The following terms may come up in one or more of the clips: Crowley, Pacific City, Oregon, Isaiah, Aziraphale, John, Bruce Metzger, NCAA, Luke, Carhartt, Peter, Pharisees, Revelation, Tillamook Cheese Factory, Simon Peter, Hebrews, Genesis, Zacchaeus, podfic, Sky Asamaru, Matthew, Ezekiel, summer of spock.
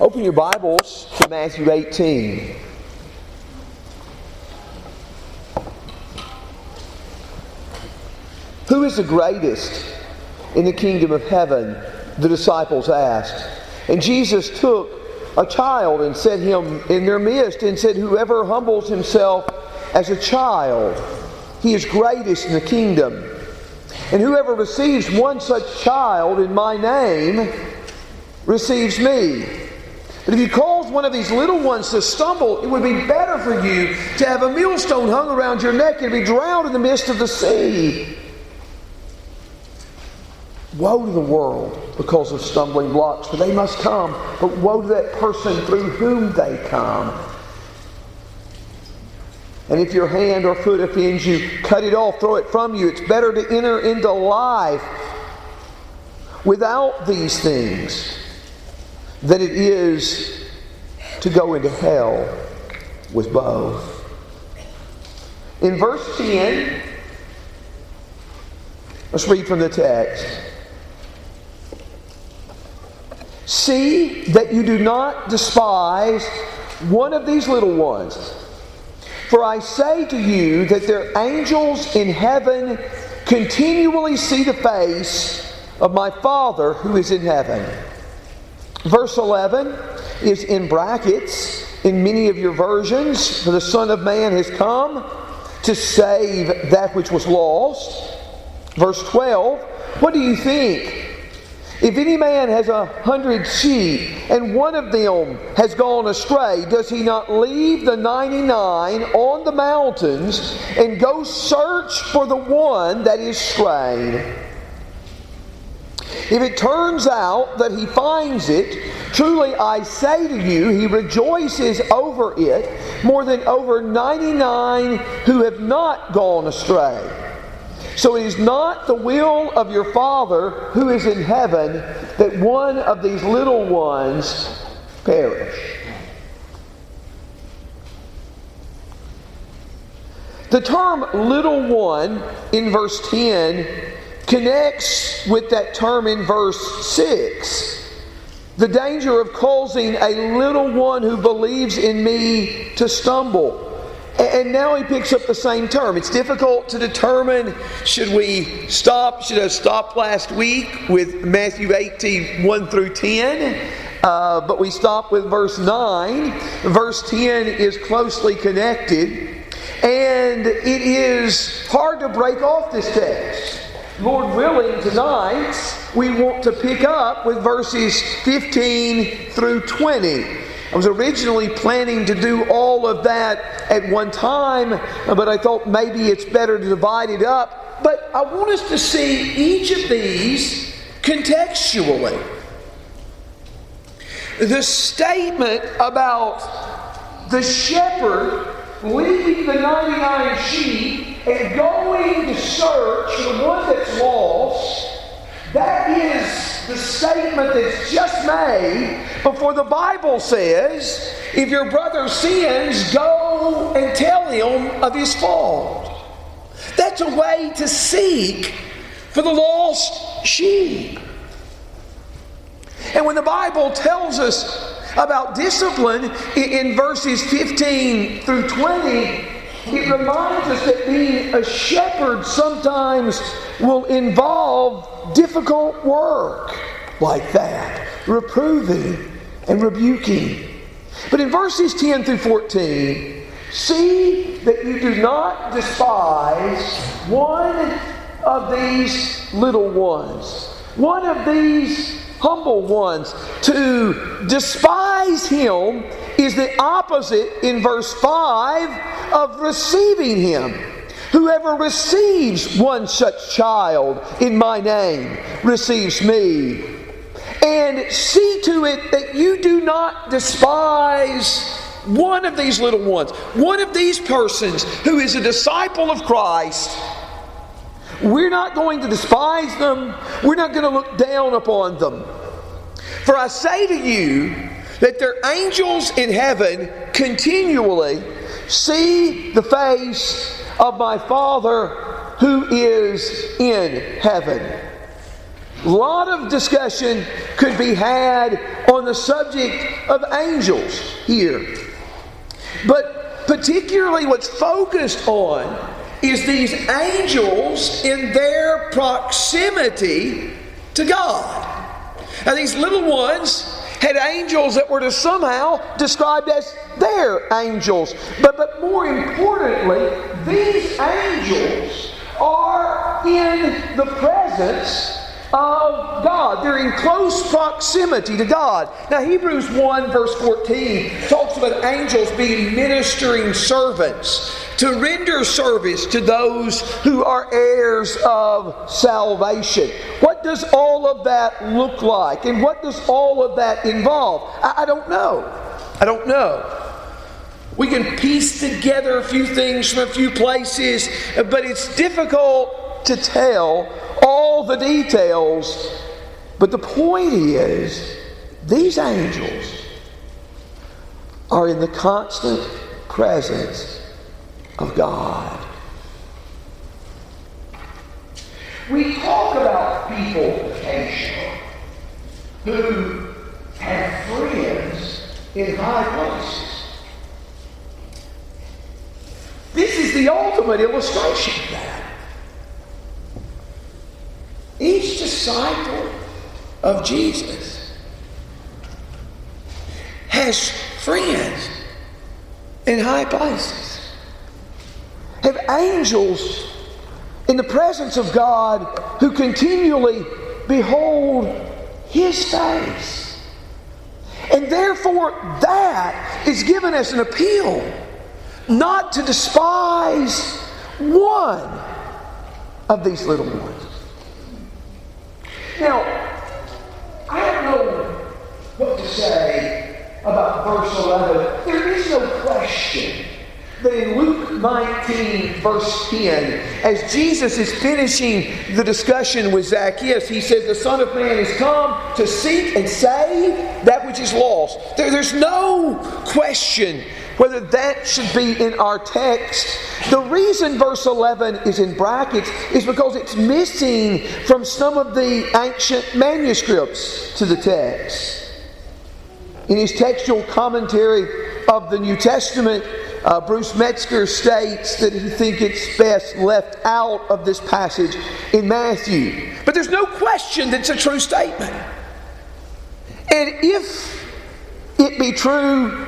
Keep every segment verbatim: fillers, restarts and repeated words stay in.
Open your Bibles to Matthew eighteen. Who is the greatest in the kingdom of heaven? The disciples asked. And Jesus took a child and set him in their midst and said, whoever humbles himself as a child, he is greatest in the kingdom. And whoever receives one such child in my name receives me. But if you cause one of these little ones to stumble, it would be better for you to have a millstone hung around your neck and be drowned in the midst of the sea. Woe to the world because of stumbling blocks, for they must come. But woe to that person through whom they come. And if your hand or foot offends you, cut it off, throw it from you. It's better to enter into life without these things than it is to go into hell with both. In verse ten, let's read from the text. See that you do not despise one of these little ones. For I say to you that their angels in heaven continually see the face of my Father who is in heaven. Verse eleven is in brackets in many of your versions. For the Son of Man has come to save that which was lost. Verse twelve, what do you think? If any man has a hundred sheep, and one of them has gone astray, does he not leave the ninety-nine on the mountains and go search for the one that is strayed? If it turns out that he finds it, truly I say to you, he rejoices over it more than over ninety-nine who have not gone astray. So it is not the will of your Father who is in heaven that one of these little ones perish. The term little one in verse ten connects with that term in verse six. The danger of causing a little one who believes in me to stumble. And now he picks up the same term. It's difficult to determine, should we stop? Should I stop last week with Matthew eighteen, one through ten? Uh, but we stop with verse nine. Verse ten is closely connected. And it is hard to break off this text. Lord willing, tonight we want to pick up with verses fifteen through twenty. I was originally planning to do all of that at one time, but I thought maybe it's better to divide it up. But I want us to see each of these contextually. The statement about the shepherd leaving the ninety-nine sheep and going to search the one that's lost, that is the statement that's just made before the Bible says, if your brother sins, go and tell him of his fault. That's a way to seek for the lost sheep. And when the Bible tells us about discipline in verses fifteen through twenty, it reminds us that being a shepherd sometimes will involve difficult work like that, reproving and rebuking. But in verses ten through fourteen, see that you do not despise one of these little ones, one of these humble ones. To despise him is the opposite in verse five of receiving him. Whoever receives one such child in my name receives me. And see to it that you do not despise one of these little ones, one of these persons who is a disciple of Christ. We're not going to despise them. We're not going to look down upon them. For I say to you that their angels in heaven continually see the face of my Father who is in heaven. A lot of discussion could be had on the subject of angels here. But particularly what's focused on is these angels in their proximity to God. Now these little ones had angels that were to somehow described as their angels. But, but more importantly, these angels are in the presence of God. They're in close proximity to God. Now Hebrews one verse fourteen talks about angels being ministering servants to render service to those who are heirs of salvation. What does all of that look like? And what does all of that involve? I, I don't know. I don't know. We can piece together a few things from a few places, but it's difficult to tell all the details. But the point is, these angels are in the constant presence of God. We talk about people occasionally who have friends in high places. This is the ultimate illustration of that. Each disciple of Jesus has friends in high places. Have angels in the presence of God who continually behold His face. And therefore that is given as an appeal not to despise one of these little ones. Now, I don't know what to say about verse eleven. There is no question that in Luke nineteen, verse ten, as Jesus is finishing the discussion with Zacchaeus, he says, the Son of Man has come to seek and save that which is lost. There, there's no question whether that should be in our text. The reason verse eleven is in brackets is because it's missing from some of the ancient manuscripts to the text. In his textual commentary of the New Testament, uh, Bruce Metzger states that he thinks it's best left out of this passage in Matthew. But there's no question that it's a true statement. And if it be true,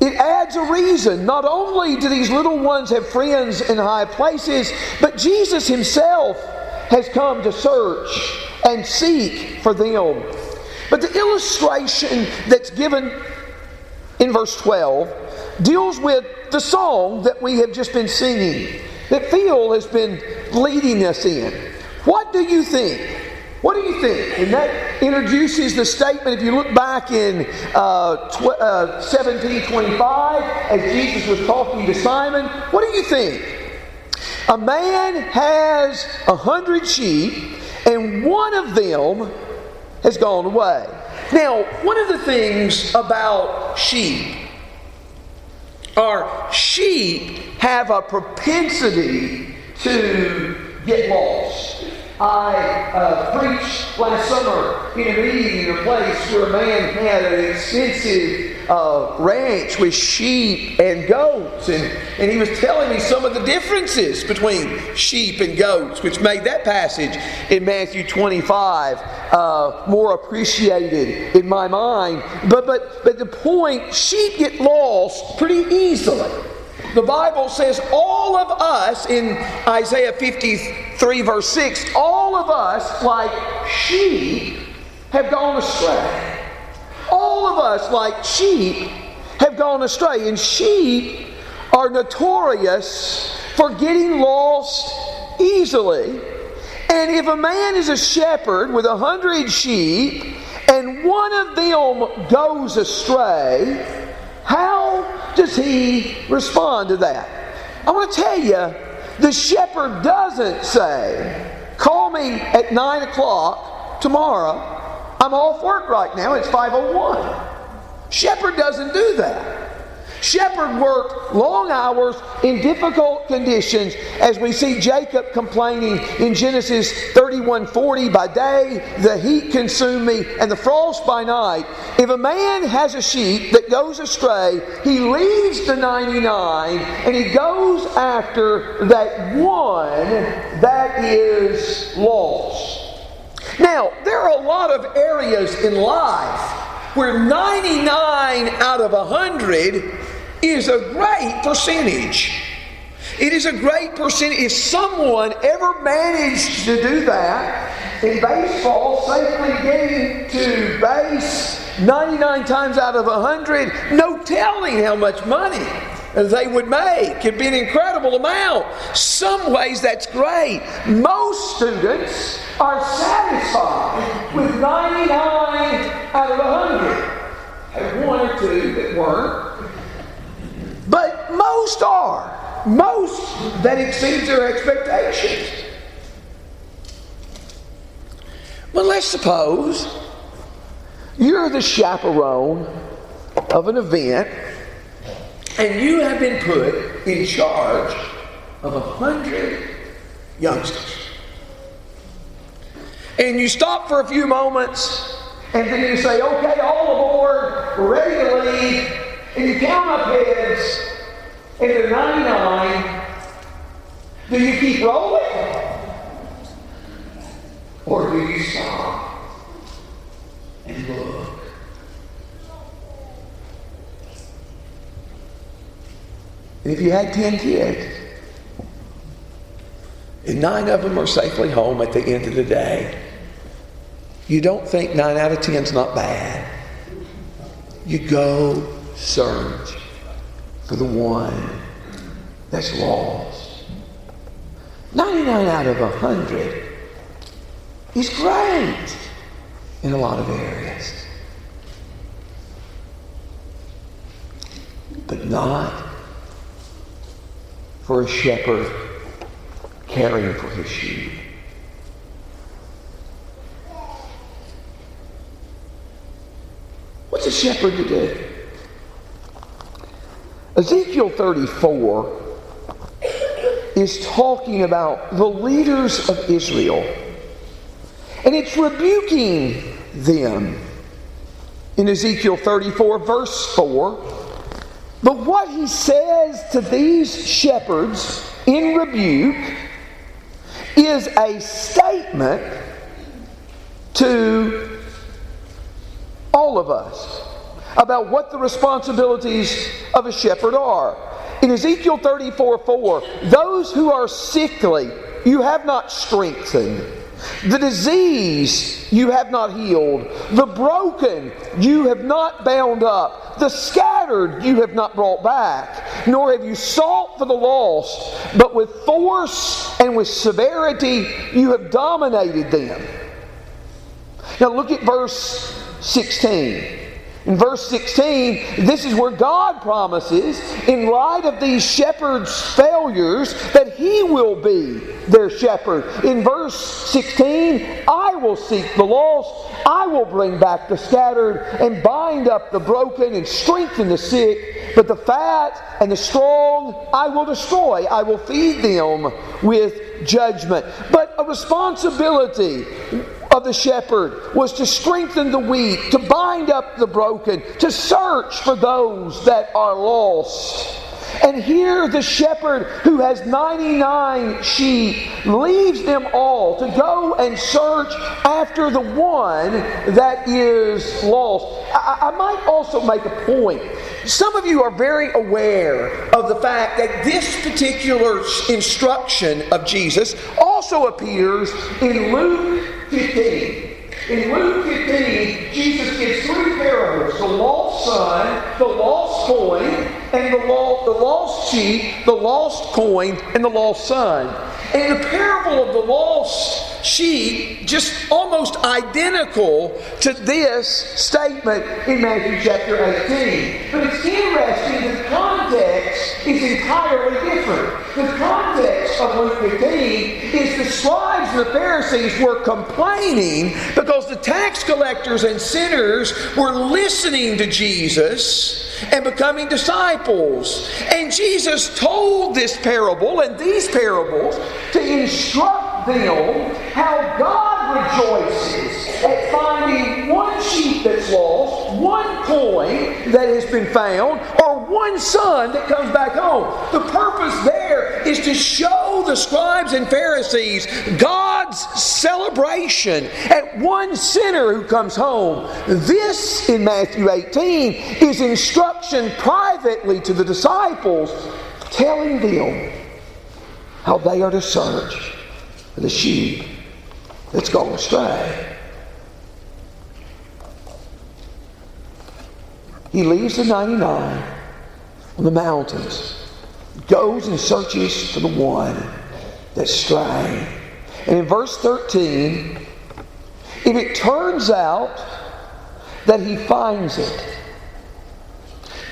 it adds a reason. Not only do these little ones have friends in high places, but Jesus Himself has come to search and seek for them. But the illustration that's given in verse twelve deals with the song that we have just been singing, that Phil has been leading us in. What do you think? What do you think? And that introduces the statement. If you look back in uh, tw- uh, seventeen twenty-five, as Jesus was talking to Simon, what do you think? A man has a hundred sheep, and one of them has gone away. Now, one of the things about sheep are sheep have a propensity to get lost. I uh, preached last summer in a meeting in a place where a man had an extensive uh, ranch with sheep and goats. And, and he was telling me some of the differences between sheep and goats, which made that passage in Matthew twenty-five uh, more appreciated in my mind. But, but, but the point, sheep get lost pretty easily. The Bible says all of us, in Isaiah fifty-three verse six, all of us like sheep have gone astray. All of us like sheep have gone astray. And sheep are notorious for getting lost easily. And if a man is a shepherd with a hundred sheep and one of them goes astray, how does he respond to that? I want to tell you, the shepherd doesn't say, call me at nine o'clock tomorrow. I'm off work right now. It's five oh one. Shepherd doesn't do that. Shepherd worked long hours in difficult conditions, as we see Jacob complaining in Genesis thirty-one forty, by day the heat consumed me and the frost by night. If a man has a sheep that goes astray, he leaves the ninety-nine and he goes after that one that is lost. Now, there are a lot of areas in life where ninety-nine out of one hundred is a great percentage. It is a great percentage. If someone ever managed to do that in baseball, safely getting to base ninety-nine times out of one hundred, no telling how much money they would make. It'd be an incredible amount. Some ways that's great. Most students are satisfied with ninety-nine out of one hundred. Have one or two that weren't. But most are. Most that exceeds their expectations. But let's suppose you're the chaperone of an event, and you have been put in charge of a hundred youngsters. And you stop for a few moments, and then you say, okay, all aboard, we're ready to leave. And you count up heads, and they're ninety-nine. Do you keep rolling? Or do you stop and look? If you had ten kids, and nine of them are safely home at the end of the day, you don't think nine out of ten is not bad. You go search for the one that's lost. ninety-nine out of one hundred is great in a lot of areas. But not for a shepherd caring for his sheep. What's a shepherd to do? Ezekiel thirty-four is talking about the leaders of Israel, and it's rebuking them. In Ezekiel thirty-four, verse four, but what he says to these shepherds in rebuke is a statement to all of us about what the responsibilities of a shepherd are. In Ezekiel thirty-four four, those who are sickly you have not strengthened, the disease you have not healed, the broken you have not bound up, the scattered you have not brought back, nor have you sought for the lost, but with force and with severity you have dominated them. Now look at verse sixteen. In verse sixteen, this is where God promises, in light of these shepherds' failures, that He will be their shepherd. In verse sixteen, I will seek the lost, I will bring back the scattered, and bind up the broken, and strengthen the sick, but the fat and the strong I will destroy, I will feed them with judgment. But a responsibility of the shepherd was to strengthen the weak, to bind up the broken, to search for those that are lost. And here the shepherd who has ninety-nine sheep leaves them all to go and search after the one that is lost. I, I might also make a point. Some of you are very aware of the fact that this particular instruction of Jesus also appears in Luke fifteen. In Luke fifteen, Jesus gives three parables: the lost son, the lost coin, and the lost, the lost sheep, the lost coin, and the lost son. And the parable of the lost sheep, just almost identical to this statement in Matthew chapter eighteen. But it's interesting, the context is entirely different. The context of Luke fifteen is the scribes and the Pharisees were complaining because the tax collectors and sinners were listening to Jesus and becoming disciples. And Jesus told this parable and these parables to instruct them how God rejoices at finding one sheep that's lost, one coin that has been found, or one son that comes back home. The purpose there is to show the scribes and Pharisees God's celebration at one sinner who comes home. This, in Matthew eighteen, is instruction privately to the disciples, telling them how they are to search for the sheep that's gone astray. He leaves the ninety-nine on the mountains, goes and searches for the one that's straying. And in verse thirteen, if it turns out that he finds it,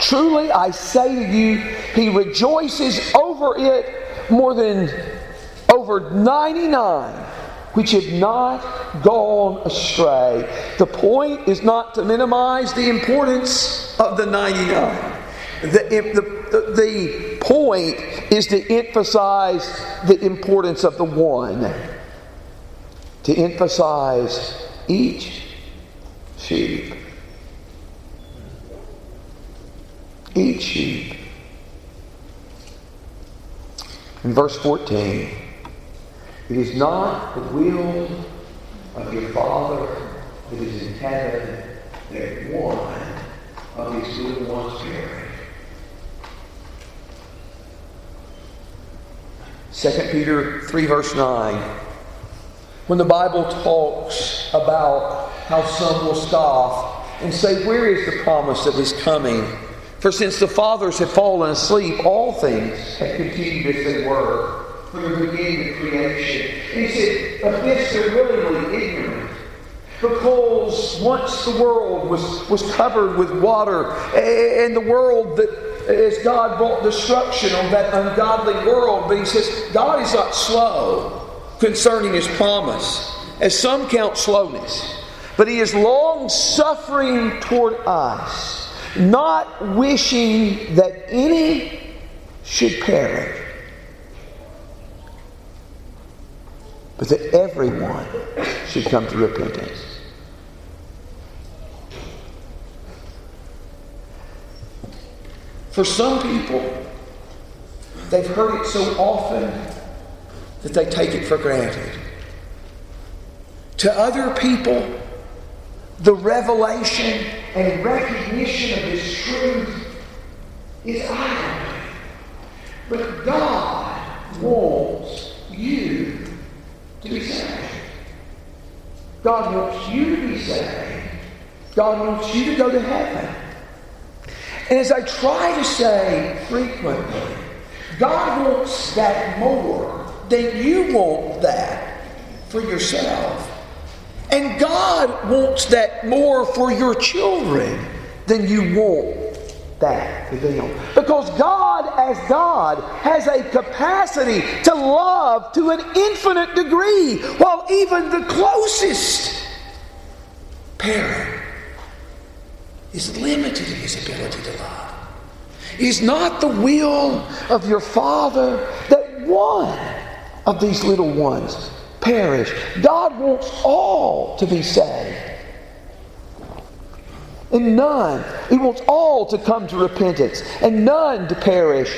truly I say to you, he rejoices over it more than over ninety-nine which have not gone astray. The point is not to minimize the importance of the ninety-nine. The, if the, the point is to emphasize the importance of the one. To emphasize each sheep. Each sheep. In verse fourteen, it is not the will of your Father that is in heaven that one of these little ones perish. Second Peter three verse nine. When the Bible talks about how some will scoff and say, where is the promise of His coming? For since the fathers have fallen asleep, all things have continued as they were from the beginning of creation. And he said, of this they're willingly ignorant, because once the world was, was covered with water, and the world that as God brought destruction on that ungodly world. But he says, God is not slow concerning His promise, as some count slowness, but He is long-suffering toward us, not wishing that any should perish, but that everyone should come to repentance. For some people, they've heard it so often that they take it for granted. To other people, the revelation and recognition of His truth is eye-opening. But God wants you to be saved. God wants you to be saved. God wants you to go to heaven. And as I try to say frequently, God wants that more than you want that for yourself. And God wants that more for your children than you want that for them. Because God, as God, has a capacity to love to an infinite degree, while even the closest parent is limited in his ability to love. It is not the will of your Father that one of these little ones perish. God wants all to be saved. And none. He wants all to come to repentance and none to perish.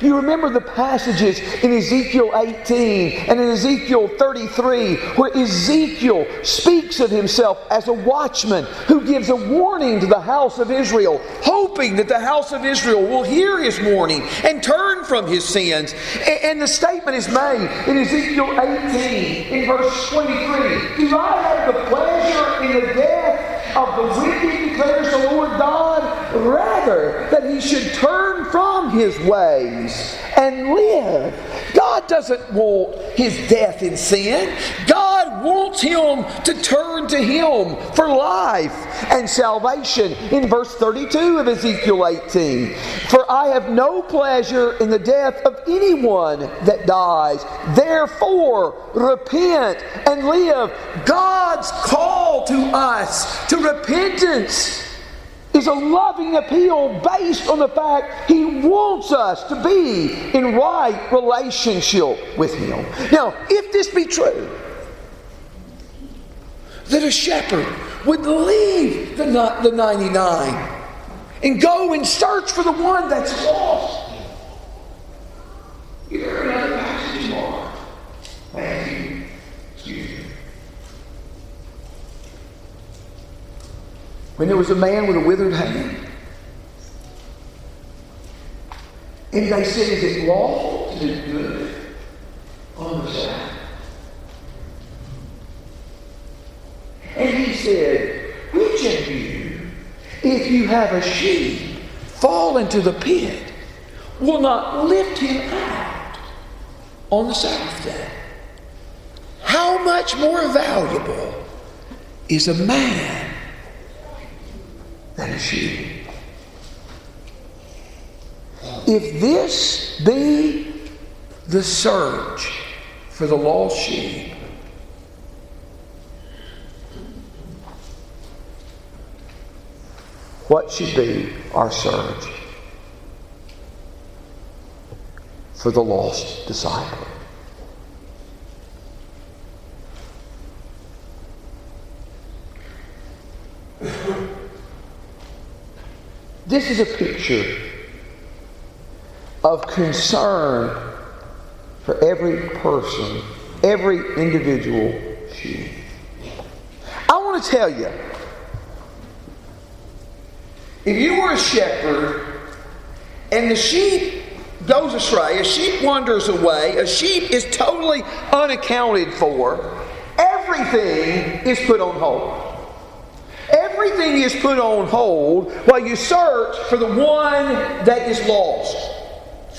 You remember the passages in Ezekiel eighteen and in Ezekiel thirty-three where Ezekiel speaks of himself as a watchman who gives a warning to the house of Israel, hoping that the house of Israel will hear his warning and turn from his sins. And the statement is made in Ezekiel eighteen in verse twenty-three. Do I have the pleasure in the death of the wicked, declares the Lord God, rather that he should turn from his ways and live? God doesn't want his death in sin. God wants him to turn to Him for life and salvation in verse thirty-two of Ezekiel eighteen. For I have no pleasure in the death of anyone that dies. Therefore, repent and live. God's call to us to repentance is a loving appeal based on the fact he wants us to be in right relationship with him. Now, if this be true, that a shepherd would leave the the ninety-nine and go and search for the one that's lost. You hear another passage, Mark? Matthew. Excuse me. When there was a man with a withered hand, and they said, is it lawful to do good on the Sabbath? And he said, which of you, if you have a sheep fall into the pit, will not lift him out on the Sabbath day? How much more valuable is a man than a sheep? If this be the search for the lost sheep, what should be our search for the lost disciple? This is a picture of concern for every person, every individual sheep. I want to tell you, if you were a shepherd and the sheep goes astray, a sheep wanders away, a sheep is totally unaccounted for, everything is put on hold. Everything is put on hold while you search for the one that is lost.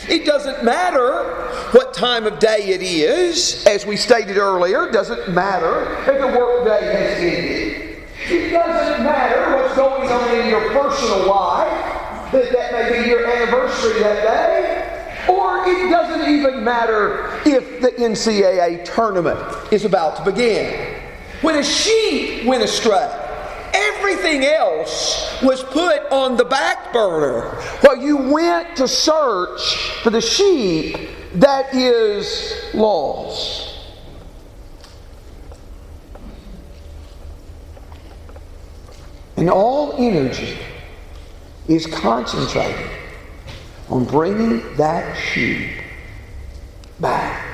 It doesn't matter what time of day it is, as we stated earlier. It doesn't matter if the work day has ended. It doesn't matter what's going on in your personal life, that, that may be your anniversary that day, or it doesn't even matter if the N C A A tournament is about to begin. When a sheep went astray, everything else was put on the back burner while you went to search for the sheep that is lost. And all energy is concentrated on bringing that sheep back.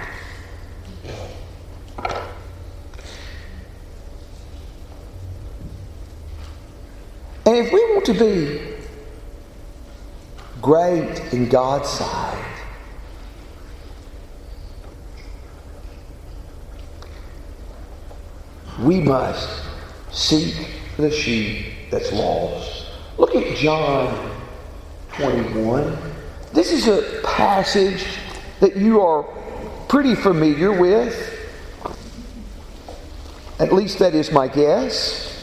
And if we want to be great in God's sight, we must seek the sheep that's lost. Look at John twenty-one. This is a passage that you are pretty familiar with. At least that is my guess.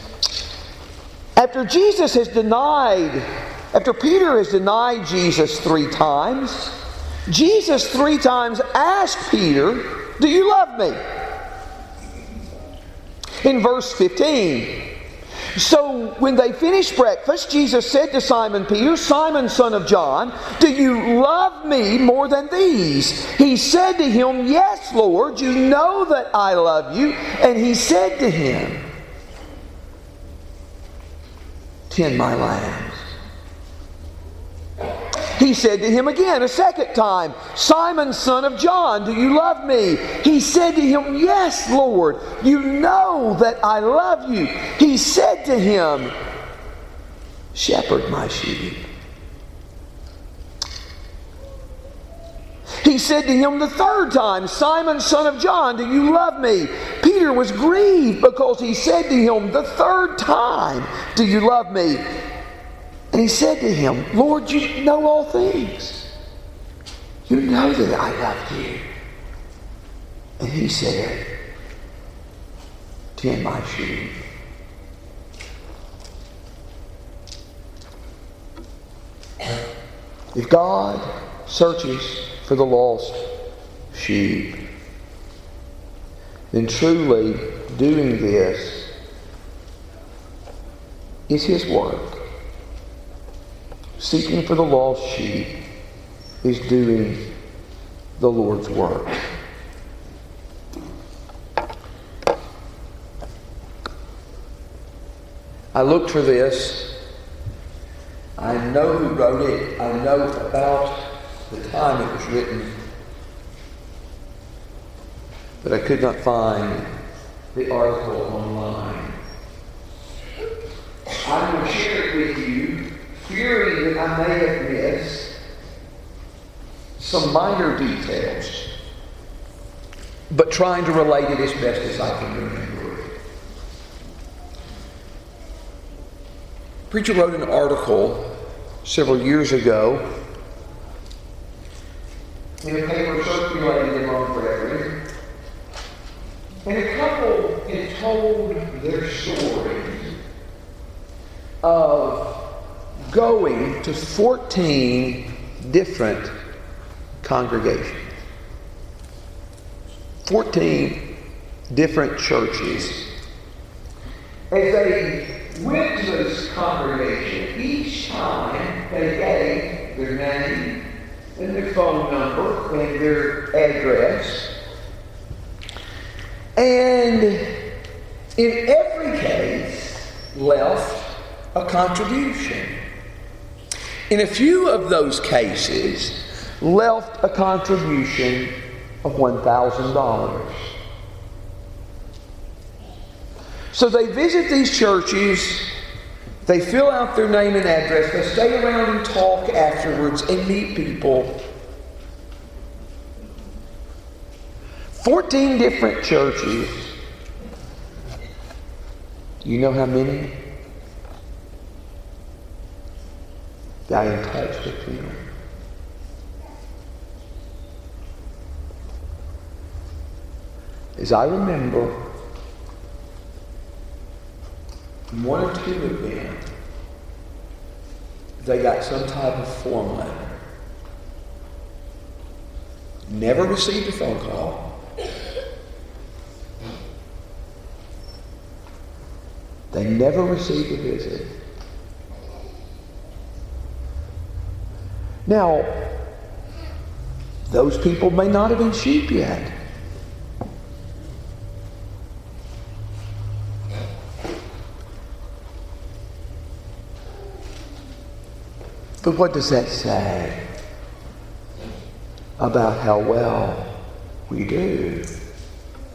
After Jesus has denied, after Peter has denied Jesus three times, Jesus three times asked Peter, do you love me? In verse fifteen, so when they finished breakfast, Jesus said to Simon Peter, Simon, son of John, do you love me more than these? He said to him, yes, Lord, you know that I love you. And he said to him, tend my lambs. He said to him again a second time, Simon, son of John, do you love me? He said to him, yes, Lord, you know that I love you. He said to him, shepherd my sheep. He said to him the third time, Simon, son of John, do you love me? Peter was grieved because he said to him the third time, do you love me? And he said to him, Lord, you know all things. You know that I love you. And he said, tend my sheep. If God searches for the lost sheep, then truly doing this is his work. seeking for the lost sheep, is doing the Lord's work. I looked for this. I know who wrote it. I know about the time it was written. But I could not find the article online. I will share it with you, fearing that I may have missed some minor details, but trying to relate it as best as I can remember it. Preacher wrote an article several years ago in a paper circulated among brethren, and a couple had told their stories of going to fourteen different congregations. fourteen different churches. As they went to this congregation, each time they gave their name and their phone number and their address. And in every case, left a contribution. In a few of those cases, left a contribution of one thousand dollars. So they visit these churches, they fill out their name and address, they stay around and talk afterwards and meet people. fourteen different churches. You know how many? Got in touch with Peter. As I remember, one or two of them, they got some type of form letter. Never received a phone call. They never received a visit. Now, those people may not have been sheep yet. But what does that say about how well we do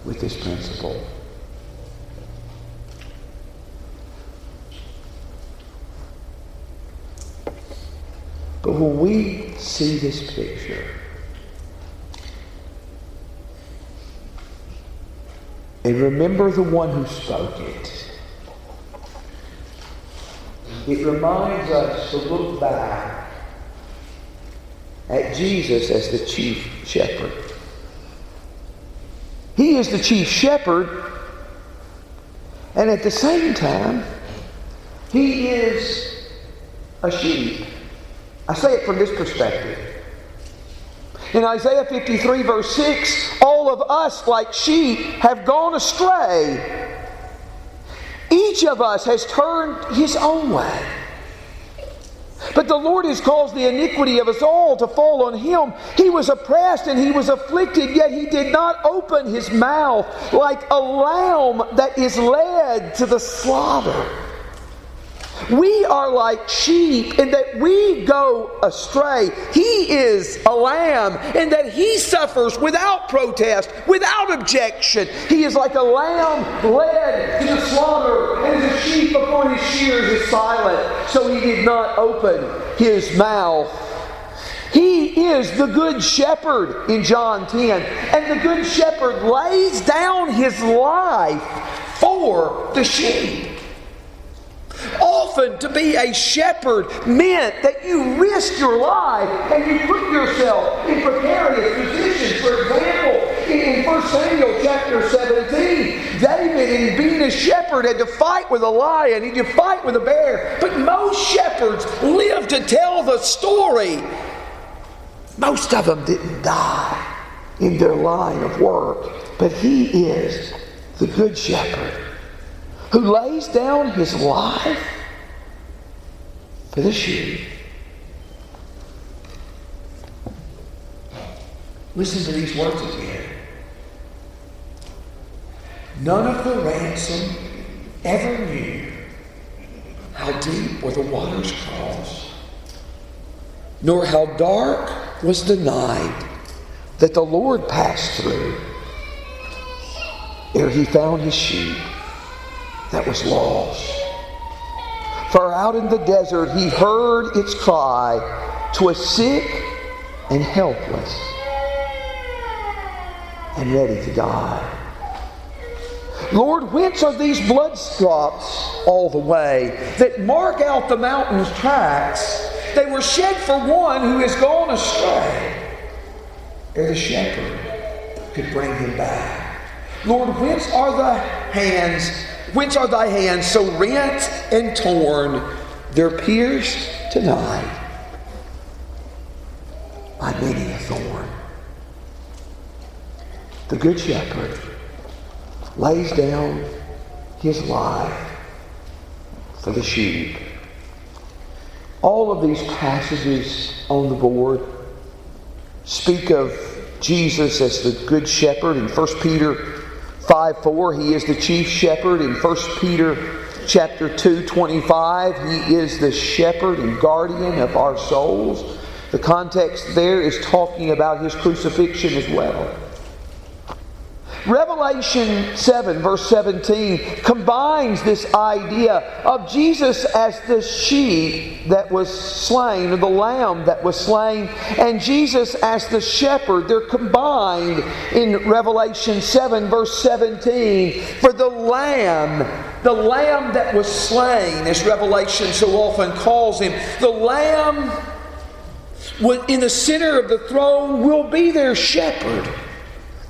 with this principle? But when we see this picture and remember the one who spoke it, it reminds us to look back at Jesus as the chief shepherd. He is the chief shepherd, and at the same time, he is a sheep. I say it from this perspective. In Isaiah fifty-three, verse six, all of us, like sheep, have gone astray. Each of us has turned his own way. But the Lord has caused the iniquity of us all to fall on him. He was oppressed and he was afflicted, yet he did not open his mouth, like a lamb that is led to the slaughter. We are like sheep in that we go astray. He is a lamb in that he suffers without protest, without objection. He is like a lamb led to the slaughter, and the sheep upon his shears is silent. So he did not open his mouth. He is the good shepherd in John ten. And the good shepherd lays down his life for the sheep. Often to be a shepherd meant that you risk your life and you put yourself in precarious positions. For example, in First Samuel chapter seventeen, David, in being a shepherd, had to fight with a lion, he had to fight with a bear. But most shepherds lived to tell the story. Most of them didn't die in their line of work. But he is the good shepherd who lays down his life for the sheep. Listen to these words again. None of the ransom ever knew how deep were the waters crossed, nor how dark was the night that the Lord passed through ere he found his sheep that was lost. For out in the desert he heard its cry, 'twas sick and helpless and ready to die. Lord, whence are these blood drops all the way that mark out the mountain's tracks? They were shed for one who has gone astray, ere the shepherd could bring him back. Lord, whence are the hands, whence are thy hands so rent and torn, they're pierced tonight by many a thorn? The Good Shepherd lays down his life for the sheep. All of these passages on the board speak of Jesus as the Good Shepherd. In First Peter five four, he is the chief shepherd. In First Peter chapter two twenty-five, he is the shepherd and guardian of our souls. The context there is talking about his crucifixion as well. Revelation seven, verse seventeen, combines this idea of Jesus as the sheep that was slain, or the lamb that was slain, and Jesus as the shepherd. They're combined in Revelation seven, verse seventeen. For the lamb, the lamb that was slain, as Revelation so often calls him, the lamb in the center of the throne will be their shepherd.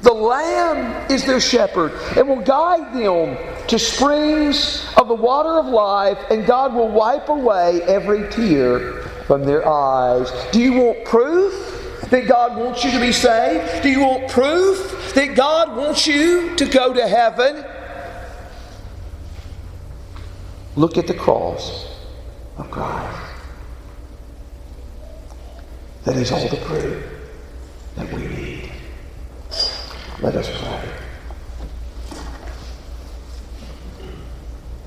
The Lamb is their shepherd and will guide them to springs of the water of life, and God will wipe away every tear from their eyes. Do you want proof that God wants you to be saved? Do you want proof that God wants you to go to heaven? Look at the cross of Christ. That is all the proof that we need. Let us pray.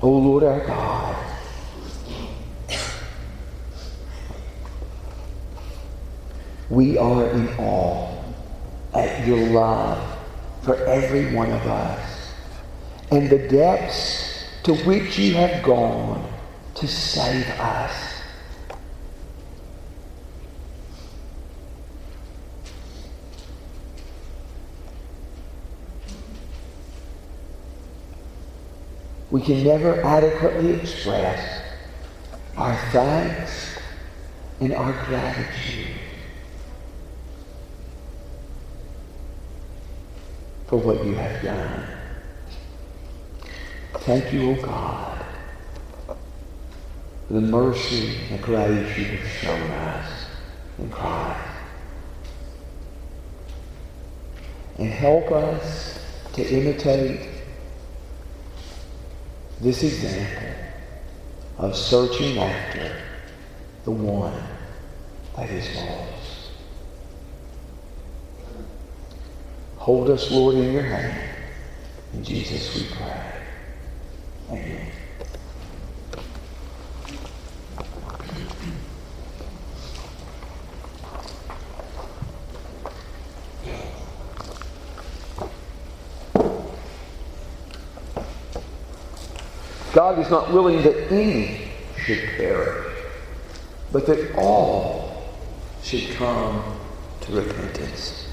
O Lord our God, we are in awe at your love for every one of us and the depths to which you have gone to save us. We can never adequately express our thanks and our gratitude for what you have done. Thank you, O God, for the mercy and grace you have shown us in Christ. And help us to imitate this example of searching after the one that is lost. Hold us, Lord, in your hand. In Jesus we pray. Amen. God is not willing that any should perish, but that all should come to repentance.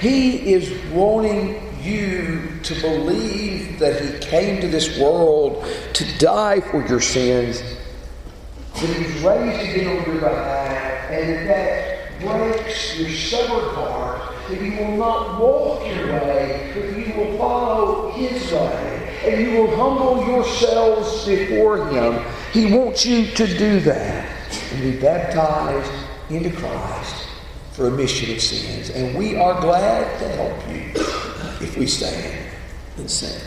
He is wanting you to believe that He came to this world to die for your sins, that He was raised again on your behalf, and that breaks your severed heart, that you will not walk your way, but you will follow His way. And you will humble yourselves before Him. He wants you to do that and be baptized into Christ for remission of sins. And we are glad to help you if we stand and sing.